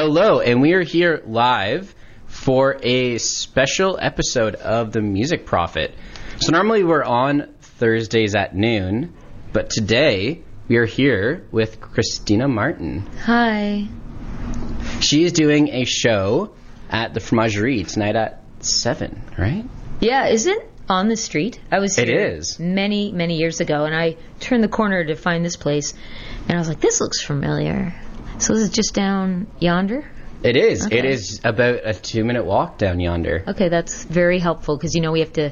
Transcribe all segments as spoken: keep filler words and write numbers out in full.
Hello, and we are here live for a special episode of The Music Prophet. So normally we're on Thursdays at noon, but today we are here with Christina Martin. Hi. She is doing a show at the Fromagerie tonight at seven, right? Yeah, is it on the street? I was here it is. many, many years ago, and I turned the corner to find this place, and I was like, this looks familiar. So this is just down yonder? It is. Okay. It is about a two-minute walk down yonder. Okay, that's very helpful because, you know, we have to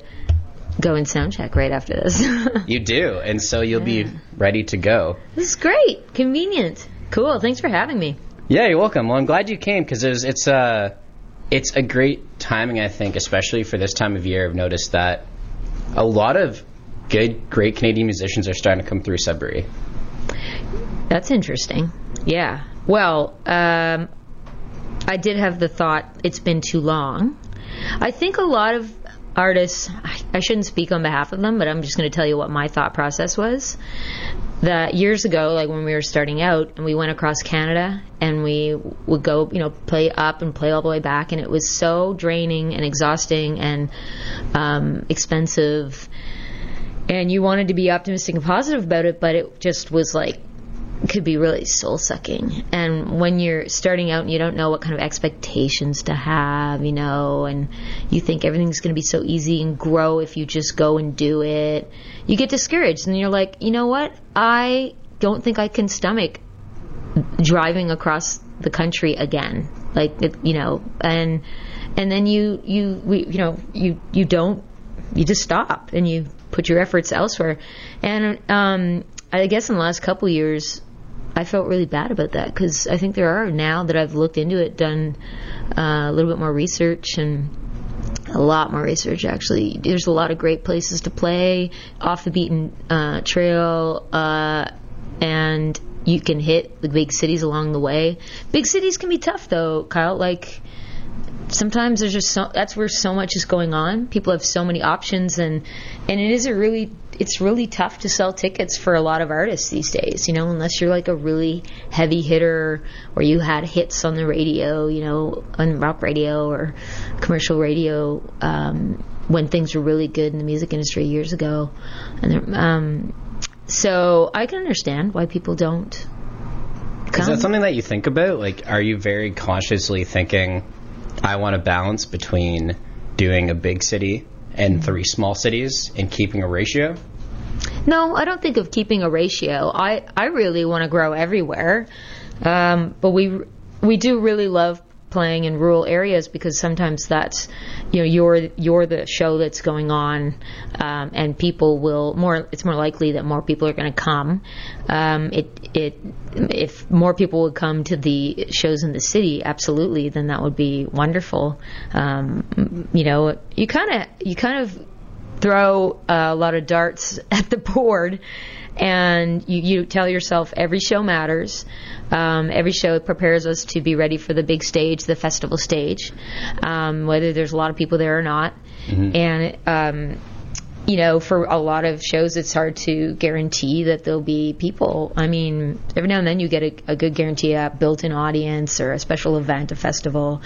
go and sound check right after this. You do, and so you'll yeah. be ready to go. This is great. Convenient. Cool. Thanks for having me. Yeah, you're welcome. Well, I'm glad you came because it's, it's, uh, it's a great timing, I think, especially for this time of year. I've noticed that a lot of good, great Canadian musicians are starting to come through Sudbury. That's interesting. Yeah. Well, um, I did have the thought, it's been too long. I think a lot of artists, I, I shouldn't speak on behalf of them, but I'm just going to tell you what my thought process was. That years ago, like when we were starting out, and we went across Canada, and we would go, you know, play up and play all the way back, and it was so draining and exhausting and um, expensive. And you wanted to be optimistic and positive about it, but it just was like, could be really soul-sucking. And when you're starting out and you don't know what kind of expectations to have, you know, and you think everything's going to be so easy and grow if you just go and do it, you get discouraged and you're like, you know what, I don't think I can stomach driving across the country again, like, you know, and and then you you we, you know you you don't you just stop and you put your efforts elsewhere. And um I guess in the last couple years, I felt really bad about that because I think there are, now that I've looked into it, done uh, a little bit more research, and a lot more research actually. There's a lot of great places to play, off the beaten uh, trail, uh, and you can hit the big cities along the way. Big cities can be tough though, Kyle. Like sometimes there's just so, that's where so much is going on. People have so many options, and and it is a really it's really tough to sell tickets for a lot of artists these days, you know, unless you're like a really heavy hitter or you had hits on the radio, you know, on rock radio or commercial radio, um, when things were really good in the music industry years ago. And um, so I can understand why people don't come. Is that something that you think about? Like, are you very consciously thinking, I want to balance between doing a big city and three small cities and keeping a ratio? No, I don't think of keeping a ratio. I, I really want to grow everywhere. Um, but we we do really love playing in rural areas because sometimes that's, you know, you're you're the show that's going on, um, and people will more it's more likely that more people are going to come. Um, it it if more people would come to the shows in the city, absolutely, then that would be wonderful. Um, you know, you kind of you kind of throw a lot of darts at the board. And you, you tell yourself every show matters. Um, every show prepares us to be ready for the big stage, the festival stage, um, whether there's a lot of people there or not. Mm-hmm. And, um, you know, for a lot of shows, it's hard to guarantee that there'll be people. I mean, every now and then you get a, a good guarantee, a built-in audience or a special event, a festival.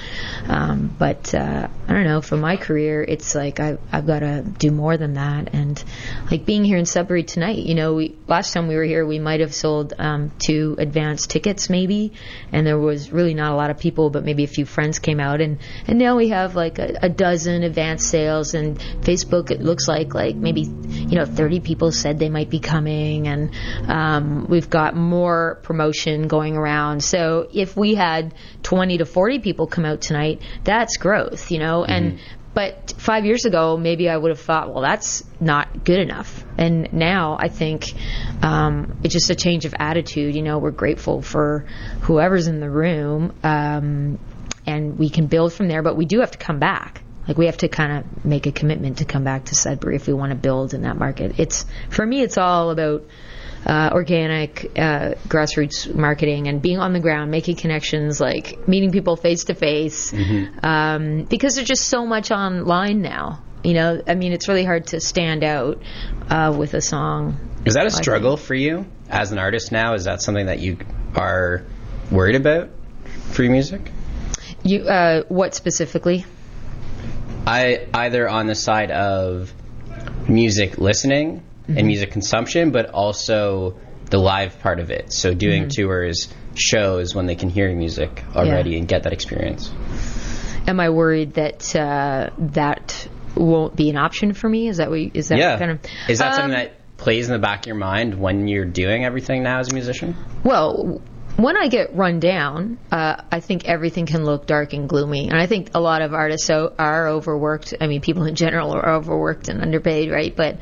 Um, but uh, I don't know, for my career, it's like I've, I've got to do more than that. And like being here in Sudbury tonight, you know, we, last time we were here, we might have sold um, two advance tickets maybe, and there was really not a lot of people, but maybe a few friends came out. And, and now we have like a, a dozen advance sales, and Facebook, it looks like, like, maybe, you know, thirty people said they might be coming, and um, we've got more promotion going around. So if we had twenty to forty people come out tonight, that's growth, you know. Mm-hmm. And but five years ago, maybe I would have thought, well, that's not good enough. And now I think um, it's just a change of attitude. You know, we're grateful for whoever's in the room, um, and we can build from there. But we do have to come back. Like, we have to kind of make a commitment to come back to Sudbury if we want to build in that market. It's, for me, it's all about uh, organic uh, grassroots marketing and being on the ground, making connections, like meeting people face to face, um, because there's just so much online now. You know, I mean, it's really hard to stand out uh, with a song. Is that a struggle for you as an artist now? Is that something that you are worried about? free music? You uh, what specifically? I either on the side of music listening mm-hmm. and music consumption, but also the live part of it. So doing mm-hmm. tours, shows when they can hear music already yeah. and get that experience. Am I worried that uh, that won't be an option for me? Is that what you, is that yeah. kind of is that um, something that plays in the back of your mind when you're doing everything now as a musician? Well, when I get run down, uh, I think everything can look dark and gloomy. And I think a lot of artists are overworked. I mean, people in general are overworked and underpaid, right? But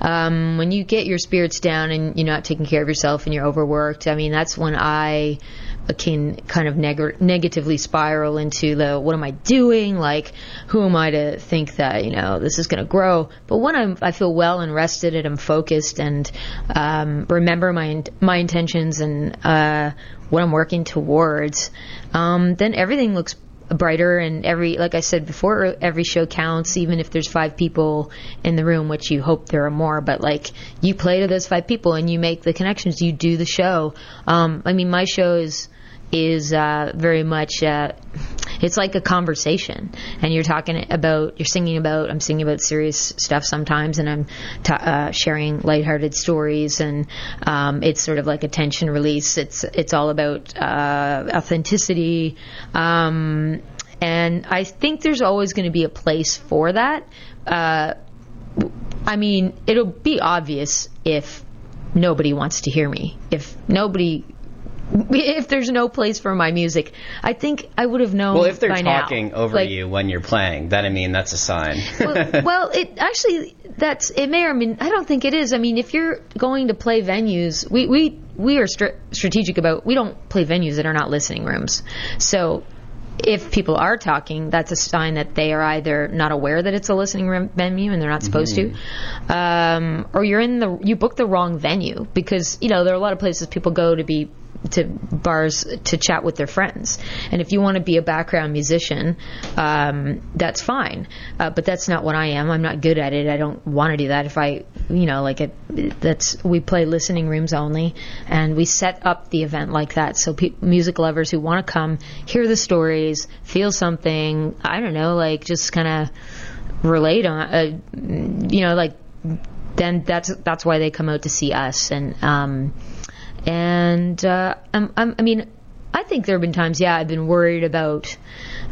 um, when you get your spirits down and you're not taking care of yourself and you're overworked, I mean, that's when I can kind of neg- negatively spiral into the, what am I doing? Like, who am I to think that, you know, this is going to grow? But when I'm, I feel well and rested and I'm focused and um, remember my in- my intentions and uh, what I'm working towards, um, then everything looks brighter. And every, like I said before, every show counts, even if there's five people in the room, which you hope there are more, but like you play to those five people and you make the connections, you do the show. Um, I mean, my show is, is, uh, very much, uh, it's like a conversation and you're talking about, you're singing about, I'm singing about serious stuff sometimes and I'm ta- uh, sharing lighthearted stories and um, it's sort of like a tension release. It's it's all about uh, authenticity um, and I think there's always going to be a place for that. Uh, I mean, it'll be obvious if nobody wants to hear me, if nobody... If there's no place for my music, I think I would have known by now. Well, if they're talking now. over like, you when you're playing, then I mean that's a sign. well, well, it actually that's it may or may I don't think it is. I mean, if you're going to play venues, we we we are stri- strategic about we don't play venues that are not listening rooms. So if people are talking, that's a sign that they are either not aware that it's a listening room venue and they're not supposed mm-hmm. to, um, or you're in the you booked the wrong venue because you know there are a lot of places people go to be. to bars to chat with their friends. And if you want to be a background musician, um, that's fine. Uh, but that's not what I am. I'm not good at it. I don't want to do that. If I, you know, like it, that's, we play listening rooms only and we set up the event like that. So pe- music lovers who want to come hear the stories, feel something, I don't know, like just kind of relate on, uh, you know, like then that's, that's why they come out to see us. And, um, And uh, I'm, I'm, I mean, I think there have been times, yeah, I've been worried about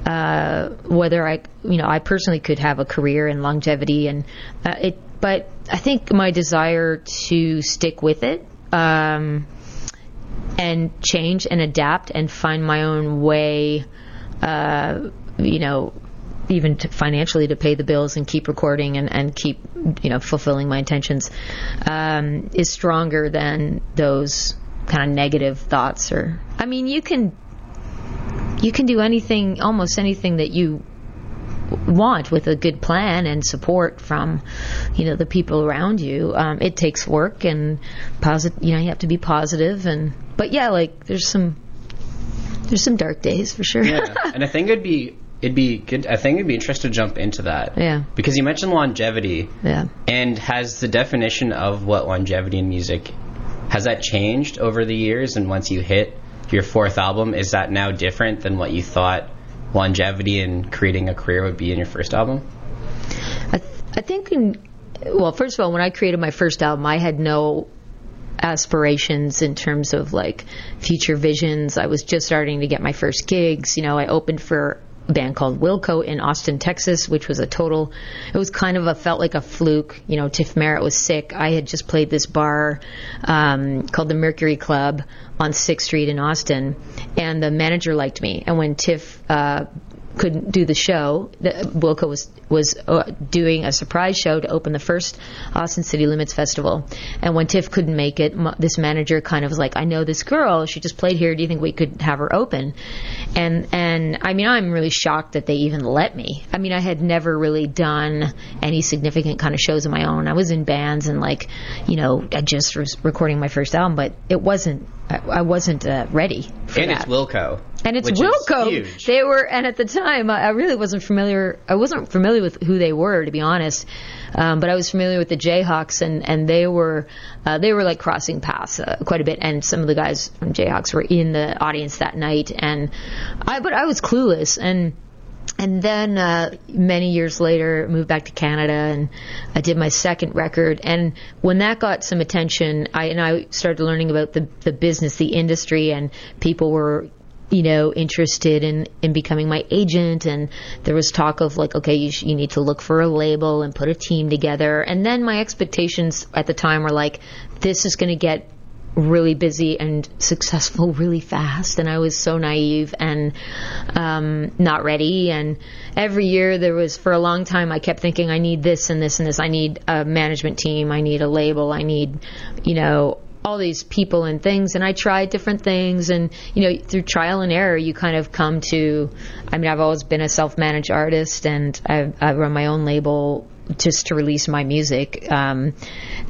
uh, whether I, you know, I personally could have a career and longevity, and uh, it. But I think my desire to stick with it um, and change and adapt and find my own way, uh, you know, even to financially to pay the bills and keep recording and, and keep, you know, fulfilling my intentions, um, is stronger than those kind of negative thoughts. Or, I mean, you can, you can do anything, almost anything that you want with a good plan and support from, you know, the people around you. Um, it takes work and posit-, you know, you have to be positive and, but yeah, like there's some, there's some dark days for sure. Yeah. And I think it'd be, It'd be good. I think it'd be interesting to jump into that. Yeah. Because you mentioned longevity. Yeah. And has the definition of what longevity in music, has that changed over the years? And once you hit your fourth album, is that now different than what you thought longevity in creating a career would be in your first album? I, th- I think, in, well, first of all, when I created my first album, I had no aspirations in terms of like future visions. I was just starting to get my first gigs. You know, I opened for band called Wilco in Austin, Texas, which was a total, it was kind of a, felt like a fluke. You know, Tift Merritt was sick. I had just played this bar um, called the Mercury Club on sixth street in Austin, and the manager liked me. And when Tiff uh, couldn't do the show, the, Wilco was, was uh, doing a surprise show to open the first Austin City Limits Festival. And when Tiff couldn't make it, m- this manager kind of was like, I know this girl. She just played here. Do you think we could have her open? And, and I mean, I'm really shocked that they even let me. I mean, I had never really done any significant kind of shows of my own. I was in bands and like, you know, I just was recording my first album, but it wasn't, I, I wasn't uh, ready for and that. And it's Wilco. And it's Wilco. They were, and at the time, I, I really wasn't familiar. I wasn't familiar with who they were, to be honest. Um, but I was familiar with the Jayhawks, and and they were, uh, they were like crossing paths uh, quite a bit. And some of the guys from Jayhawks were in the audience that night, and I, but I was clueless. And and then uh, many years later, moved back to Canada, and I did my second record. And when that got some attention, I and I started learning about the the business, the industry, and people were, you know, interested in, in becoming my agent. And there was talk of like, okay, you, sh- you need to look for a label and put a team together. And then my expectations at the time were like, this is going to get really busy and successful really fast. And I was so naive and um, not ready. And every year there was, for a long time, I kept thinking I need this and this and this. I need a management team. I need a label. I need, you know, all these people and things. And I tried different things, and you know, through trial and error you kind of come to, I mean, I've always been a self-managed artist, and I, I run my own label just to release my music, um,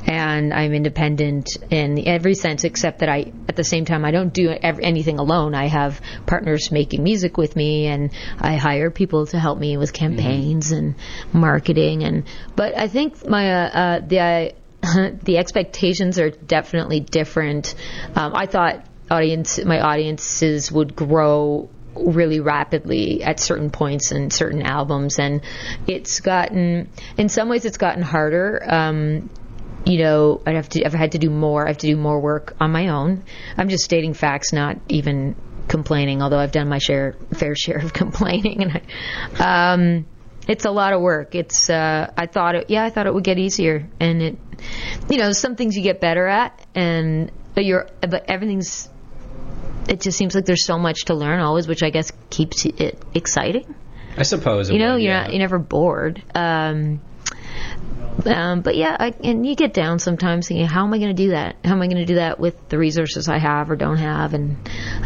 and I'm independent in every sense, except that I, at the same time, I don't do every, anything alone. I have partners making music with me, and I hire people to help me with campaigns mm-hmm. and marketing. And but I think my uh, uh, the I, the expectations are definitely different. Um, I thought audience, my audiences would grow really rapidly at certain points in certain albums, and it's gotten, in some ways, it's gotten harder. Um, you know, I'd have to, I've had to do more. I have to do more work on my own. I'm just stating facts, not even complaining. Although I've done my share, fair share of complaining, and I, um, it's a lot of work. It's uh, I thought, it, yeah, I thought it would get easier, and it. You know, some things you get better at, and but you're, but everything's. It just seems like there's so much to learn always, which I guess keeps it exciting, I suppose. You know, way, you're yeah. not, you're never bored. Um, um, but yeah, I, and you get down sometimes thinking, how am I going to do that? How am I going to do that with the resources I have or don't have? And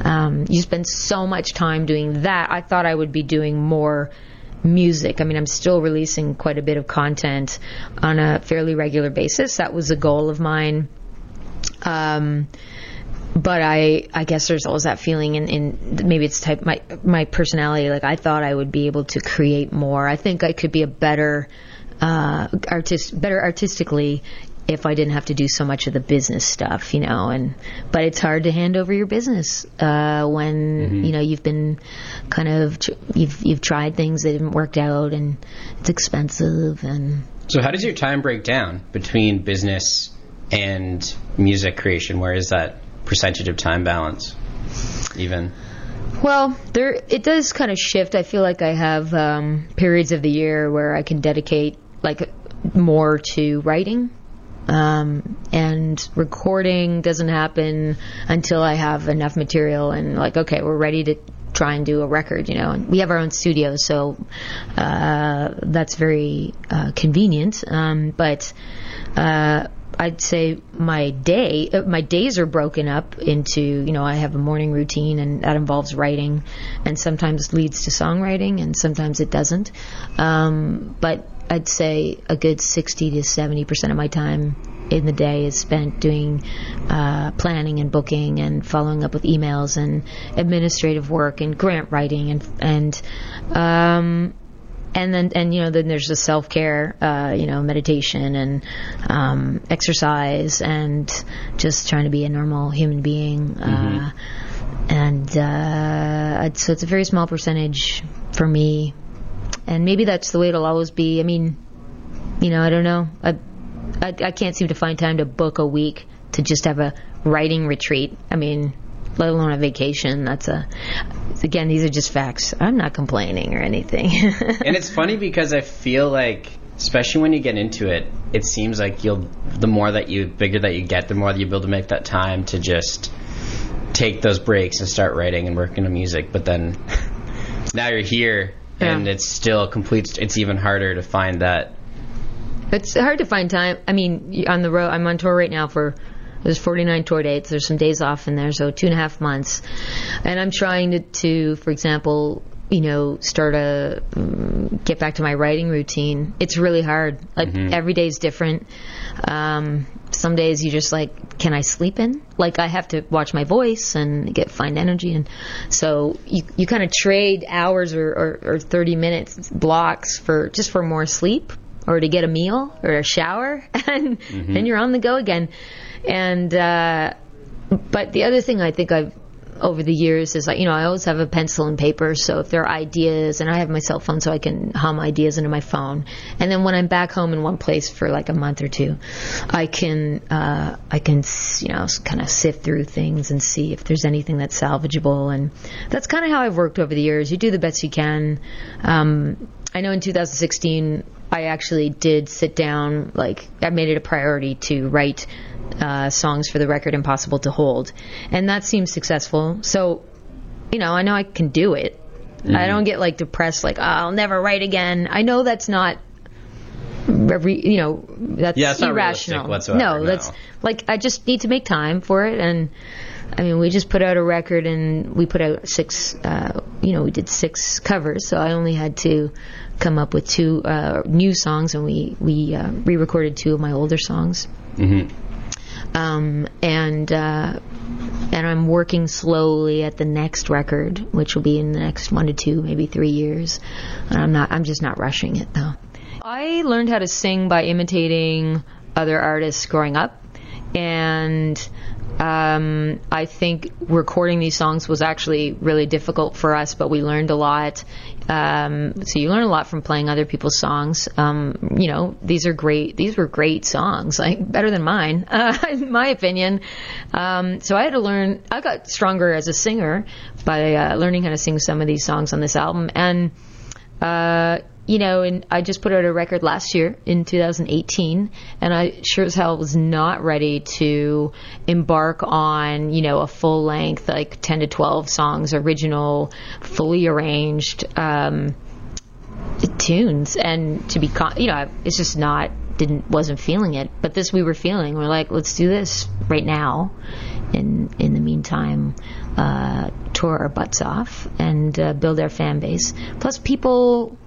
um, you spend so much time doing that. I thought I would be doing more music. I mean, I'm still releasing quite a bit of content on a fairly regular basis. That was a goal of mine. Um, but I, I guess there's always that feeling in, in maybe it's type my my personality. Like I thought I would be able to create more. I think I could be a better uh, artist, better artistically, if I didn't have to do so much of the business stuff, you know. And but it's hard to hand over your business uh, when mm-hmm. you know you've been kind of tr- you've you've tried things that haven't worked out, and it's expensive. And so, how does your time break down between business and music creation? Where is that percentage of time balance? Even well, there it does kind of shift. I feel like I have um, periods of the year where I can dedicate like more to writing. Um, and recording doesn't happen until I have enough material and like, okay, we're ready to try and do a record, you know, and we have our own studio. So, uh, that's very, uh, convenient. Um, but, uh, I'd say my day, uh, my days are broken up into, you know, I have a morning routine, and that involves writing, and sometimes leads to songwriting, and sometimes it doesn't. Um, but I'd say a good sixty to seventy percent of my time in the day is spent doing uh, planning and booking and following up with emails and administrative work and grant writing and and um, and then and you know then there's the self care uh, you know meditation and um, exercise and just trying to be a normal human being uh, mm-hmm. and uh, so it's a very small percentage for me. And maybe that's the way it'll always be. I mean, you know, I don't know. I, I I can't seem to find time to book a week to just have a writing retreat. I mean, let alone a vacation. That's a, again, these are just facts. I'm not complaining or anything. And it's funny because I feel like, especially when you get into it, it seems like you'll, the more that you, bigger that you get, the more that you'll be able to make that time to just take those breaks and start writing and working on music. But then now you're here. Yeah. And it's still complete. It's even harder to find that. It's hard to find time. I mean, on the road, I'm on tour right now for, there's forty-nine tour dates. There's some days off in there, so two and a half months. And I'm trying to, to for example, you know, start a, um, get back to my writing routine. It's really hard. Like, mm-hmm. every day's different. Um, some days you just like, can I sleep in? Like, I have to watch my voice and get find energy. And so you you kind of trade hours or, or, or thirty minutes blocks for just for more sleep or to get a meal or a shower, and mm-hmm. then you're on the go again. And uh, but the other thing I think I've over the years is, like, you know, I always have a pencil and paper, so if there are ideas, and I have my cell phone so I can hum ideas into my phone, and then when I'm back home in one place for like a month or two, I can uh, I can you know kind of sift through things and see if there's anything that's salvageable. And that's kind of how I've worked over the years. You do the best you can. um, I know in two thousand sixteen I actually did sit down, like I made it a priority to write Uh, songs for the record Impossible to Hold, and that seems successful. So, you know, I know I can do it. Mm-hmm. I don't get like depressed, like, oh, I'll never write again. I know that's not every, you know, that's yeah, it's irrational. Not realistic no, no, that's like, I just need to make time for it. And I mean, we just put out a record, and we put out six, uh, you know, we did six covers, so I only had to come up with two uh, new songs, and we, we uh, re-recorded two of my older songs. Mm-hmm. Um, and uh, and I'm working slowly at the next record, which will be in the next one to two, maybe three years. And I'm not. I'm just not rushing it, though. I learned how to sing by imitating other artists growing up, and um, I think recording these songs was actually really difficult for us, but we learned a lot. Um, so you learn a lot from playing other people's songs. Um, you know, these are great. These were great songs, like better than mine, uh, in my opinion. Um, so I had to learn. I got stronger as a singer by uh, learning how to sing some of these songs on this album. And uh, you know, and I just put out a record last year in two thousand eighteen, and I sure as hell was not ready to embark on, you know, a full length, like ten to twelve songs, original, fully arranged um, tunes. And to be, con- you know, it's just not, didn't, wasn't feeling it. But this we were feeling. We're like, let's do this right now. And in the meantime, uh, tour our butts off and uh, build our fan base. Plus, people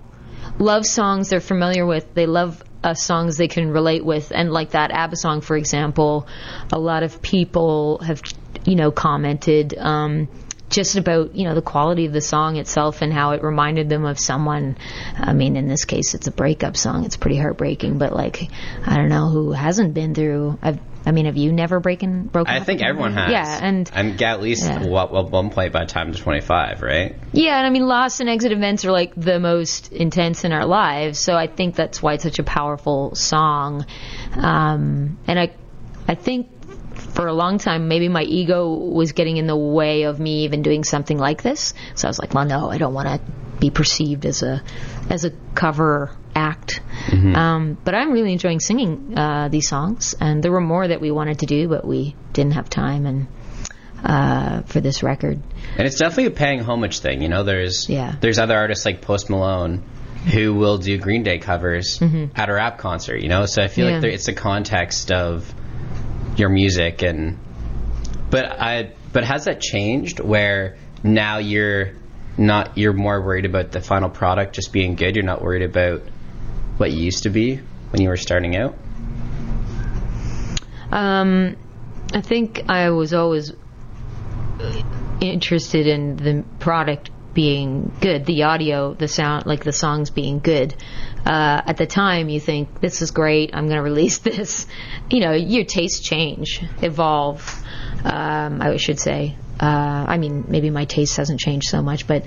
love songs they're familiar with. They love uh, songs they can relate with, and like that ABBA song, for example, a lot of people have, you know, commented um, just about, you know, the quality of the song itself and how it reminded them of someone. I mean, in this case, it's a breakup song. It's pretty heartbreaking, but like, I don't know who hasn't been through. I've, I mean, have you never breaking broken? I up think everyone has. Yeah, and I'm at least yeah. one, one play by time to twenty-five, right? Yeah, and I mean, loss and exit events are like the most intense in our lives, so I think that's why it's such a powerful song. Um, and I, I think for a long time, maybe my ego was getting in the way of me even doing something like this. So I was like, well, no, I don't want to be perceived as a, as a cover act. Mm-hmm. Um, but I'm really enjoying singing uh, these songs, and there were more that we wanted to do, but we didn't have time and uh, for this record. And it's definitely a paying homage thing, you know. There's yeah. there's other artists like Post Malone who will do Green Day covers mm-hmm. at a rap concert, you know. So I feel yeah. like there, it's the context of your music, and but I but has that changed where now you're not you're more worried about the final product just being good? You're not worried about what you used to be when you were starting out? Um, I think I was always interested in the product being good, the audio, the sound, like the songs being good. Uh, at the time, you think, this is great, I'm going to release this. You know, your tastes change, evolve, um, I should say. Uh, I mean, maybe my taste hasn't changed so much, but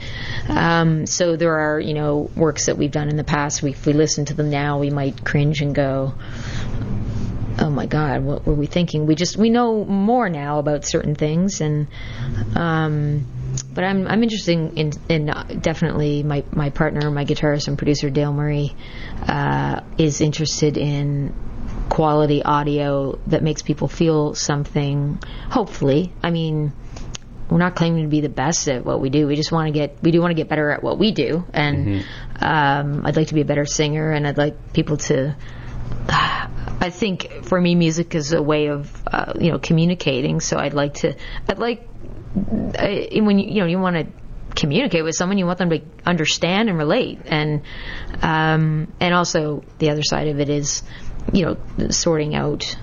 um, so there are, you know, works that we've done in the past. We, if we listen to them now, we might cringe and go, oh my God, what were we thinking? We just, we know more now about certain things, and um, but I'm I'm interested in, in definitely my, my partner, my guitarist and producer, Dale Murray, uh, is interested in quality audio that makes people feel something, hopefully. I mean, we're not claiming to be the best at what we do. We just want to get, we do want to get better at what we do. And mm-hmm. um, I'd like to be a better singer, and I'd like people to, uh, I think for me, music is a way of, uh, you know, communicating. So I'd like to, I'd like, I, when you, you know, you want to communicate with someone, you want them to understand and relate. And, um, and also the other side of it is, you know, sorting out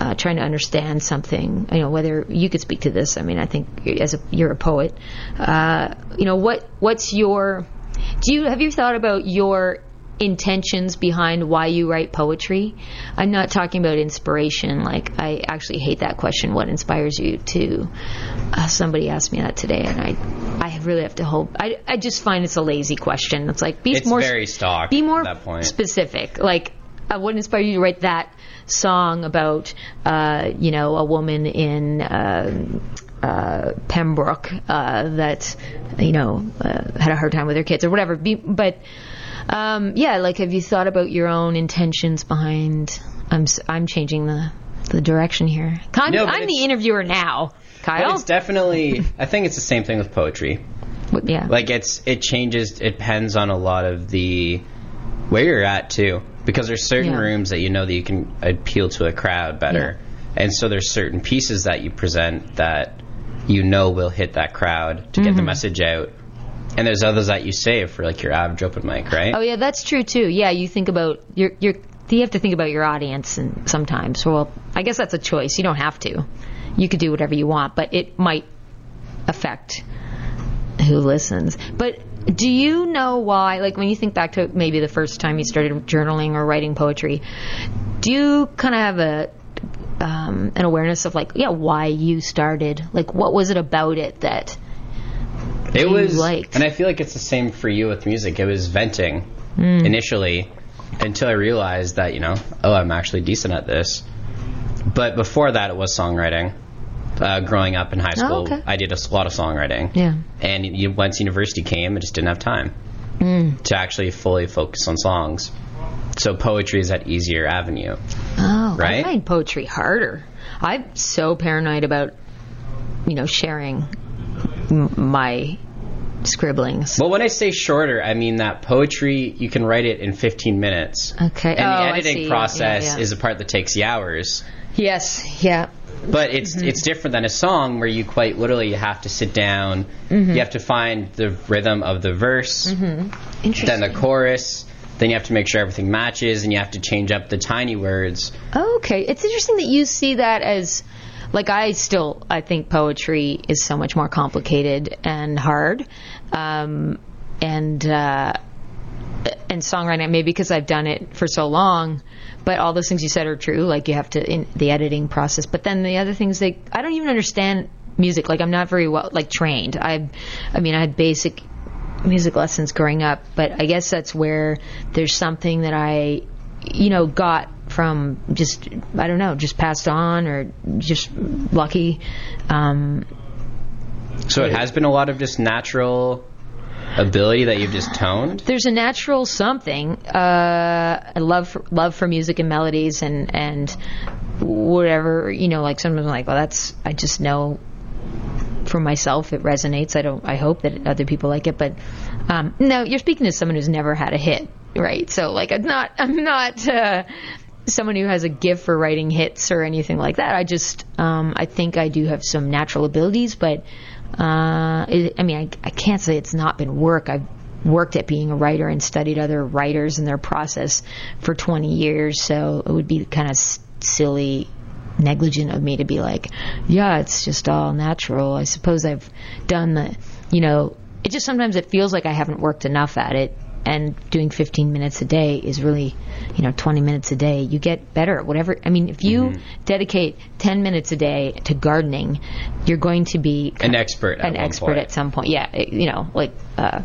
uh, trying to understand something, you know, whether you could speak to this. I mean, I think as a, you're a poet, uh, you know, what what's your, do you, have you thought about your intentions behind why you write poetry? I'm not talking about inspiration. Like, I actually hate that question, what inspires you to uh, somebody asked me that today, and I I really have to hope I, I just find it's a lazy question. It's like, be it's more very stock be more that point. specific. Like, uh, what inspired you to write that song about uh, you know, a woman in uh, uh, Pembroke uh, that, you know, uh, had a hard time with her kids or whatever. Be, but Um, yeah, like, have you thought about your own intentions behind? I'm I'm changing the the direction here. I'm, no, I'm the interviewer now, Kyle. But it's definitely. I think it's the same thing with poetry. Yeah. Like, it's it changes. It depends on a lot of the where you're at too, because there's certain yeah. rooms that you know that you can appeal to a crowd better, yeah. and so there's certain pieces that you present that you know will hit that crowd to mm-hmm. get the message out. And there's others that you save for, like, your average open mic, right? Oh, yeah, that's true, too. Yeah, you think about your, your, you have to think about your audience and sometimes. Well, I guess that's a choice. You don't have to. You could do whatever you want, but it might affect who listens. But do you know why, like, when you think back to maybe the first time you started journaling or writing poetry, do you kind of have a um, an awareness of, like, yeah, why you started? Like, what was it about it that... It was, liked. And I feel like it's the same for you with music. It was venting mm. initially until I realized that, you know, oh, I'm actually decent at this. But before that, it was songwriting. Uh, growing up in high school, oh, okay. I did a lot of songwriting. Yeah. And you, once university came, I just didn't have time mm. to actually fully focus on songs. So poetry is that easier avenue. Oh, right? I find poetry harder. I'm so paranoid about, you know, sharing my scribblings. Well, when I say shorter, I mean that poetry, you can write it in fifteen minutes. Okay. And oh, the editing process yeah, yeah. is the part that takes you hours. Yes, yeah. But it's mm-hmm. it's different than a song where you quite literally have to sit down. Mm-hmm. You have to find the rhythm of the verse, mm-hmm. Interesting. Then the chorus, then you have to make sure everything matches, and you have to change up the tiny words. Oh, okay. It's interesting that you see that as... Like, I still, I think poetry is so much more complicated and hard, um, and uh, and songwriting, maybe because I've done it for so long, but all those things you said are true, like you have to, in the editing process, but then the other things, they, I don't even understand music, like I'm not very well, like, trained. I, I mean, I had basic music lessons growing up, but I guess that's where there's something that I, you know, got from just, I don't know, just passed on or just lucky. Um, so it has been a lot of just natural ability that you've just toned? There's a natural something. Uh, I love for, love for music and melodies and, and whatever, you know, like sometimes I'm like, well, that's, I just know for myself it resonates. I don't, I hope that other people like it, but um, no, you're speaking to someone who's never had a hit, right? So like, I'm not, I'm not, uh, someone who has a gift for writing hits or anything like that. I just, um, I think I do have some natural abilities, but uh, it, I mean, I, I can't say it's not been work. I've worked at being a writer and studied other writers and their process for twenty years, so it would be kind of s- silly, negligent of me to be like, yeah, it's just all natural. I suppose I've done the, you know, it just sometimes it feels like I haven't worked enough at it. And doing fifteen minutes a day is really, you know, twenty minutes a day. You get better at whatever. I mean, if you mm-hmm. dedicate ten minutes a day to gardening, you're going to be an expert. At an one expert point. At some point. Yeah, it, you know, like uh,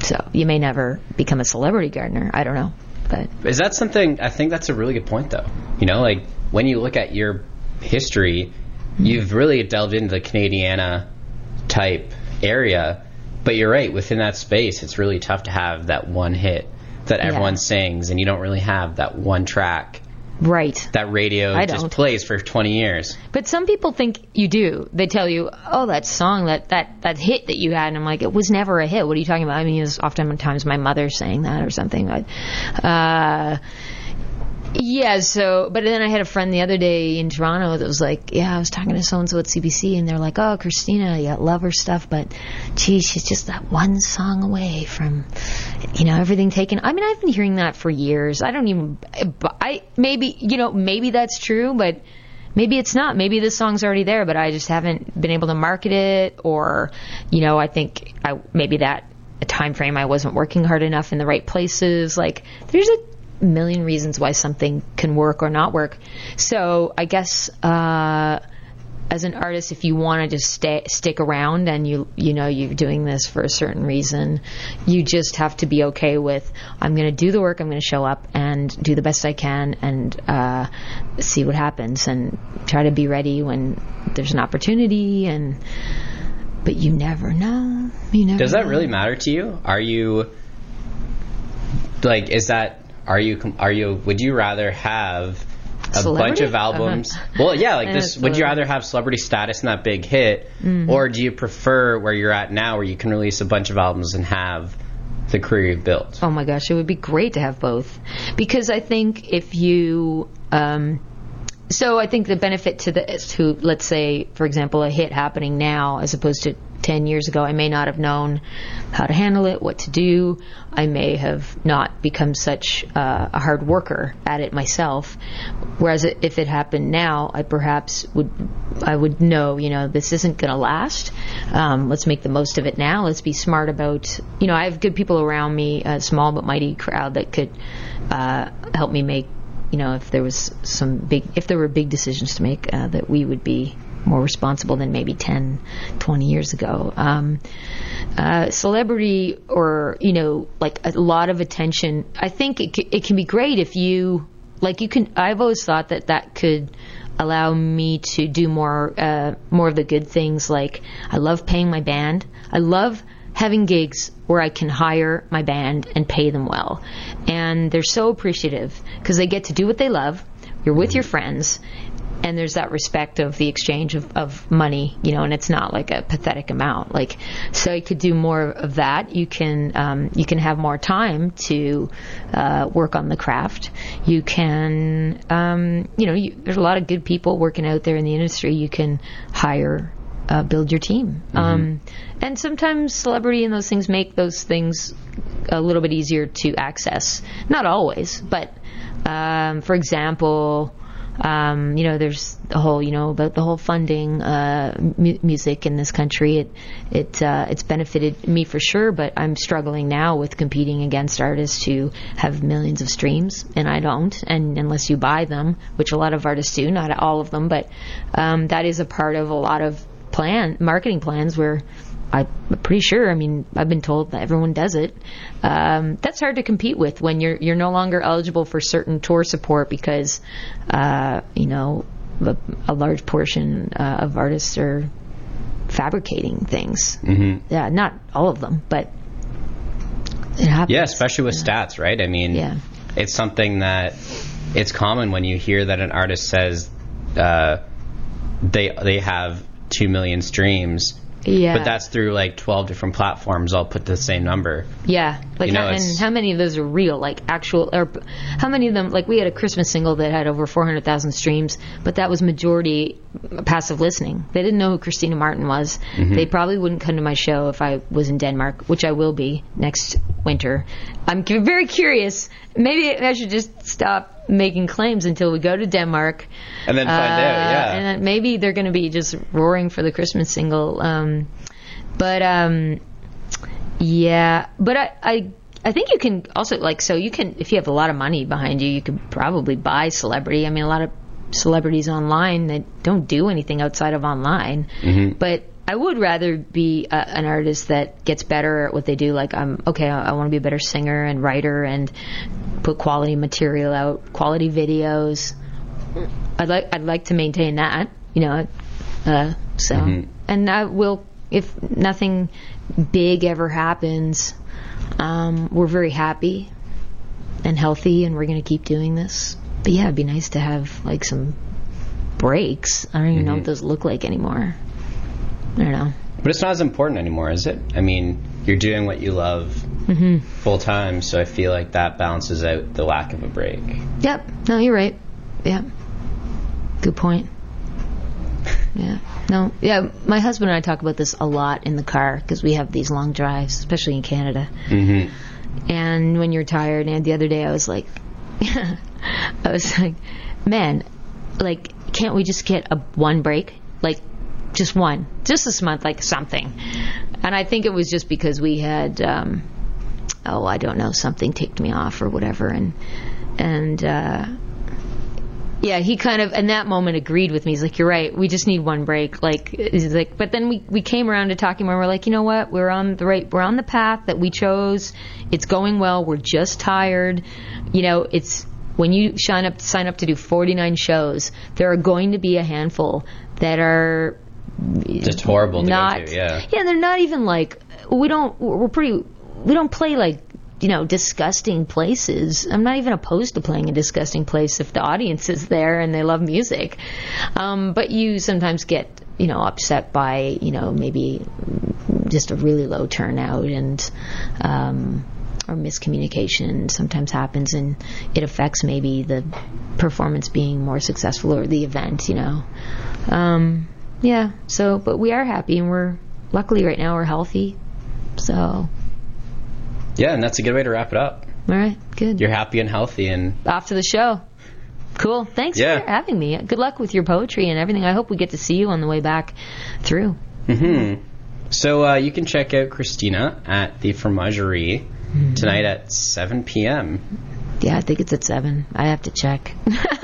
so you may never become a celebrity gardener. I don't know, but is that something? I think that's a really good point, though. You know, like when you look at your history, mm-hmm. you've really delved into the Canadiana type area. But you're right, within that space, it's really tough to have that one hit that everyone yeah. sings, and you don't really have that one track. Right. That radio I just don't. plays for twenty years. But some people think you do. They tell you, oh, that song, that, that, that hit that you had, and I'm like, it was never a hit. What are you talking about? I mean, it was oftentimes my mother saying that or something. Uh, yeah, so, but then I had a friend the other day in Toronto that was like, yeah, I was talking to so-and-so at C B C, and they're like, oh, Christina, yeah, love her stuff, but, geez, she's just that one song away from, you know, everything taken. I mean, I've been hearing that for years. I don't even, I, maybe, you know, maybe that's true, but maybe it's not. Maybe this song's already there, but I just haven't been able to market it, or, you know, I think I maybe that time frame I wasn't working hard enough in the right places. Like, there's a million reasons why something can work or not work. So I guess uh, as an artist, if you want to just stay, stick around, and you you know you're doing this for a certain reason, you just have to be okay with, I'm going to do the work, I'm going to show up and do the best I can, and uh, see what happens, and try to be ready when there's an opportunity. And but you never know. You never. Does that know. Really matter to you? Are you like? Is that? Are you? Are you? Would you rather have a celebrity? Bunch of albums? Uh-huh. Well, yeah, like and this. Would you rather have celebrity status and that big hit, mm-hmm. or do you prefer where you're at now, where you can release a bunch of albums and have the career you've built? Oh my gosh, it would be great to have both, because I think if you. Um, So I think the benefit to the to let's say, for example, a hit happening now as opposed to ten years ago, I may not have known how to handle it, what to do. I may have not become such uh, a hard worker at it myself. Whereas if it happened now, I perhaps would I would know, you know, this isn't going to last. Um, let's make the most of it now. Let's be smart about, you know, I have good people around me, a small but mighty crowd that could uh, help me make, you know, if there was some big, if there were big decisions to make, uh, that we would be more responsible than maybe ten, twenty years ago. Um, uh, celebrity or, you know, like a lot of attention, I think it, c- it can be great if you, like you can, I've always thought that that could allow me to do more, uh, more of the good things. Like, I love paying my band. I love having gigs where I can hire my band and pay them well. And they're so appreciative because they get to do what they love. You're with your friends, and there's that respect of the exchange of, of money, you know, and it's not like a pathetic amount. Like, so you could do more of that. You can um, you can have more time to uh, work on the craft. You can, um, you know, you, there's a lot of good people working out there in the industry. You can hire Uh, build your team. Mm-hmm. Um, and sometimes celebrity and those things make those things a little bit easier to access. Not always, but um, for example, um, you know, there's the whole, you know, about the whole funding uh, mu- music in this country. It it uh, it's benefited me for sure, but I'm struggling now with competing against artists who have millions of streams, and I don't. And unless you buy them, which a lot of artists do, not all of them, but um, that is a part of a lot of plan marketing plans where I'm pretty sure, I mean, I've been told that everyone does it. Um, that's hard to compete with when you're you're no longer eligible for certain tour support because, uh, you know, a, a large portion uh, of artists are fabricating things. Mm-hmm. Yeah, not all of them, but it happens. Yeah, especially with yeah. stats, right? I mean, yeah. It's something that it's common when you hear that an artist says uh, they they have two million streams, yeah, but that's through like twelve different platforms. I'll put the same number. Yeah, like you know, how, and how many of those are real, like actual, or how many of them? Like we had a Christmas single that had over four hundred thousand streams, but that was majority passive listening. They didn't know who Christina Martin was. Mm-hmm. They probably wouldn't come to my show if I was in Denmark, which I will be next winter. I'm very curious. Maybe I should just stop making claims until we go to Denmark and then find uh, out yeah and then maybe they're going to be just roaring for the Christmas single, um but um yeah but I, I I think you can also, like, so you can, if you have a lot of money behind you, you could probably buy celebrity. I mean, a lot of celebrities online that don't do anything outside of online. Mm-hmm. But I would rather be a, an artist that gets better at what they do. Like, I'm okay, I, I want to be a better singer and writer and put quality material out, quality videos. I'd like I'd like to maintain that, you know. Uh, so, mm-hmm. and I will, if nothing big ever happens, um, we're very happy and healthy, and we're going to keep doing this. But yeah, it'd be nice to have like some breaks. I don't even mm-hmm. know what those look like anymore. I don't know. But it's not as important anymore, is it? I mean, you're doing what you love mm-hmm. full time, so I feel like that balances out the lack of a break. Yep. No, you're right. Yeah. Good point. Yeah. No. Yeah, my husband and I talk about this a lot in the car because we have these long drives, especially in Canada. Mm-hmm. And when you're tired, and the other day I was like, I was like, man, like, can't we just get a one break? Like, just one. Just this month, like something. And I think it was just because we had, um, oh, I don't know, something ticked me off or whatever. And, and uh, yeah, he kind of, in that moment, agreed with me. He's like, you're right. We just need one break. Like, he's like, but then we, we came around to talking more. We're like, you know what? We're on the right, we're on the path that we chose. It's going well. We're just tired. You know, it's, when you sign up, sign up to do forty-nine shows, there are going to be a handful that are just horrible to not, go to, yeah. Yeah, they're not even like, we don't, we're pretty, we don't play like, you know, disgusting places. I'm not even opposed to playing a disgusting place if the audience is there and they love music. Um, but you sometimes get, you know, upset by, you know, maybe just a really low turnout and, um, or miscommunication sometimes happens, and it affects maybe the performance being more successful or the event, you know. Um, yeah, so, but we are happy, and we're, luckily right now we're healthy, so. Yeah, and that's a good way to wrap it up. All right, good. You're happy and healthy. And off to the show. Cool. Thanks yeah. for having me. Good luck with your poetry and everything. I hope we get to see you on the way back through. Mm-hmm. So uh, you can check out Christina at the Fromagerie mm-hmm. tonight at seven p.m. Yeah, I think it's at seven. I have to check.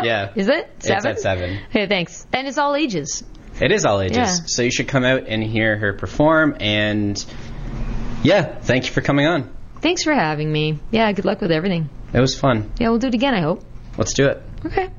Yeah. Is it? seven? It's at seven. Hey, thanks. And it's all ages. It is all ages. Yeah. So you should come out and hear her perform. And, yeah, thank you for coming on. Thanks for having me. Yeah, good luck with everything. It was fun. Yeah, we'll do it again, I hope. Let's do it. Okay.